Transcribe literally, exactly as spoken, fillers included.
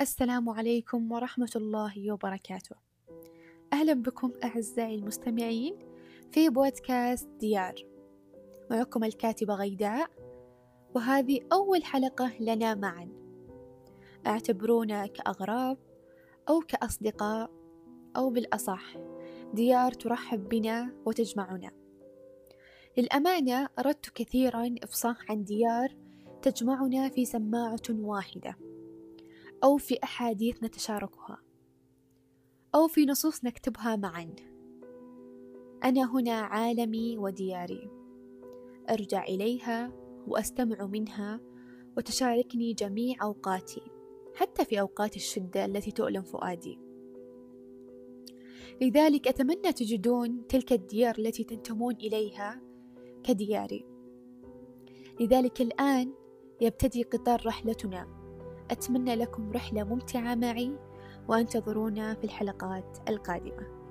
السلام عليكم ورحمة الله وبركاته. أهلا بكم أعزائي المستمعين في بودكاست ديار، معكم الكاتبة غيداء، وهذه أول حلقة لنا معا. اعتبرونا كأغراب أو كأصدقاء، أو بالأصح ديار ترحب بنا وتجمعنا. للأمانة أردت كثيرا إفصاح عن ديار تجمعنا في سماعة واحدة، أو في أحاديث نتشاركها، أو في نصوص نكتبها معا. أنا هنا عالمي ودياري، أرجع إليها وأستمع منها وتشاركني جميع أوقاتي، حتى في أوقات الشدة التي تؤلم فؤادي. لذلك أتمنى تجدون تلك الديار التي تنتمون إليها كدياري. لذلك الآن يبتدي قطار رحلتنا، أتمنى لكم رحلة ممتعة معي، وانتظرونا في الحلقات القادمة.